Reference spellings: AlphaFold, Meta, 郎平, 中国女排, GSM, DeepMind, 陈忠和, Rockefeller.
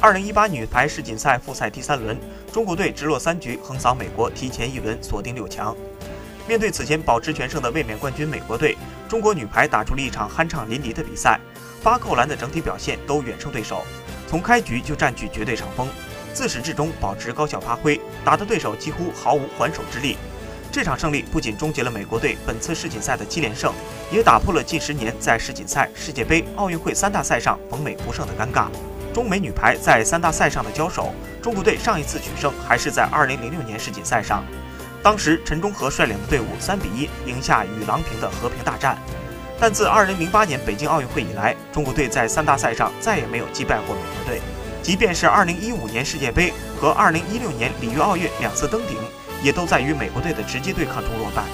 2018女排世锦赛复赛第三轮，中国队直落3局横扫美国，提前一轮锁定6强。面对此前保持全胜的卫冕冠军美国队，中国女排打出了一场酣畅淋漓的比赛，8扣篮的整体表现都远胜对手，从开局就占据绝对上风，自始至终保持高效发挥，打得对手几乎毫无还手之力。 这场胜利不仅终结了美国队本次世锦赛的7连胜，也打破了近10年在世锦赛、世界杯、奥运会3大赛上逢美不胜的尴尬。中美女排在3大赛上的交手，中国队上一次取胜还是在2006年世锦赛上，当时陈忠和率领的队伍3比1赢下与郎平的和平大战。但自2008年北京奥运会以来，中国队在3大赛上再也没有击败过美国队，即便是2015年世界杯和2016年里约奥运2次登顶。 也都在与美国队的直接对抗中落败。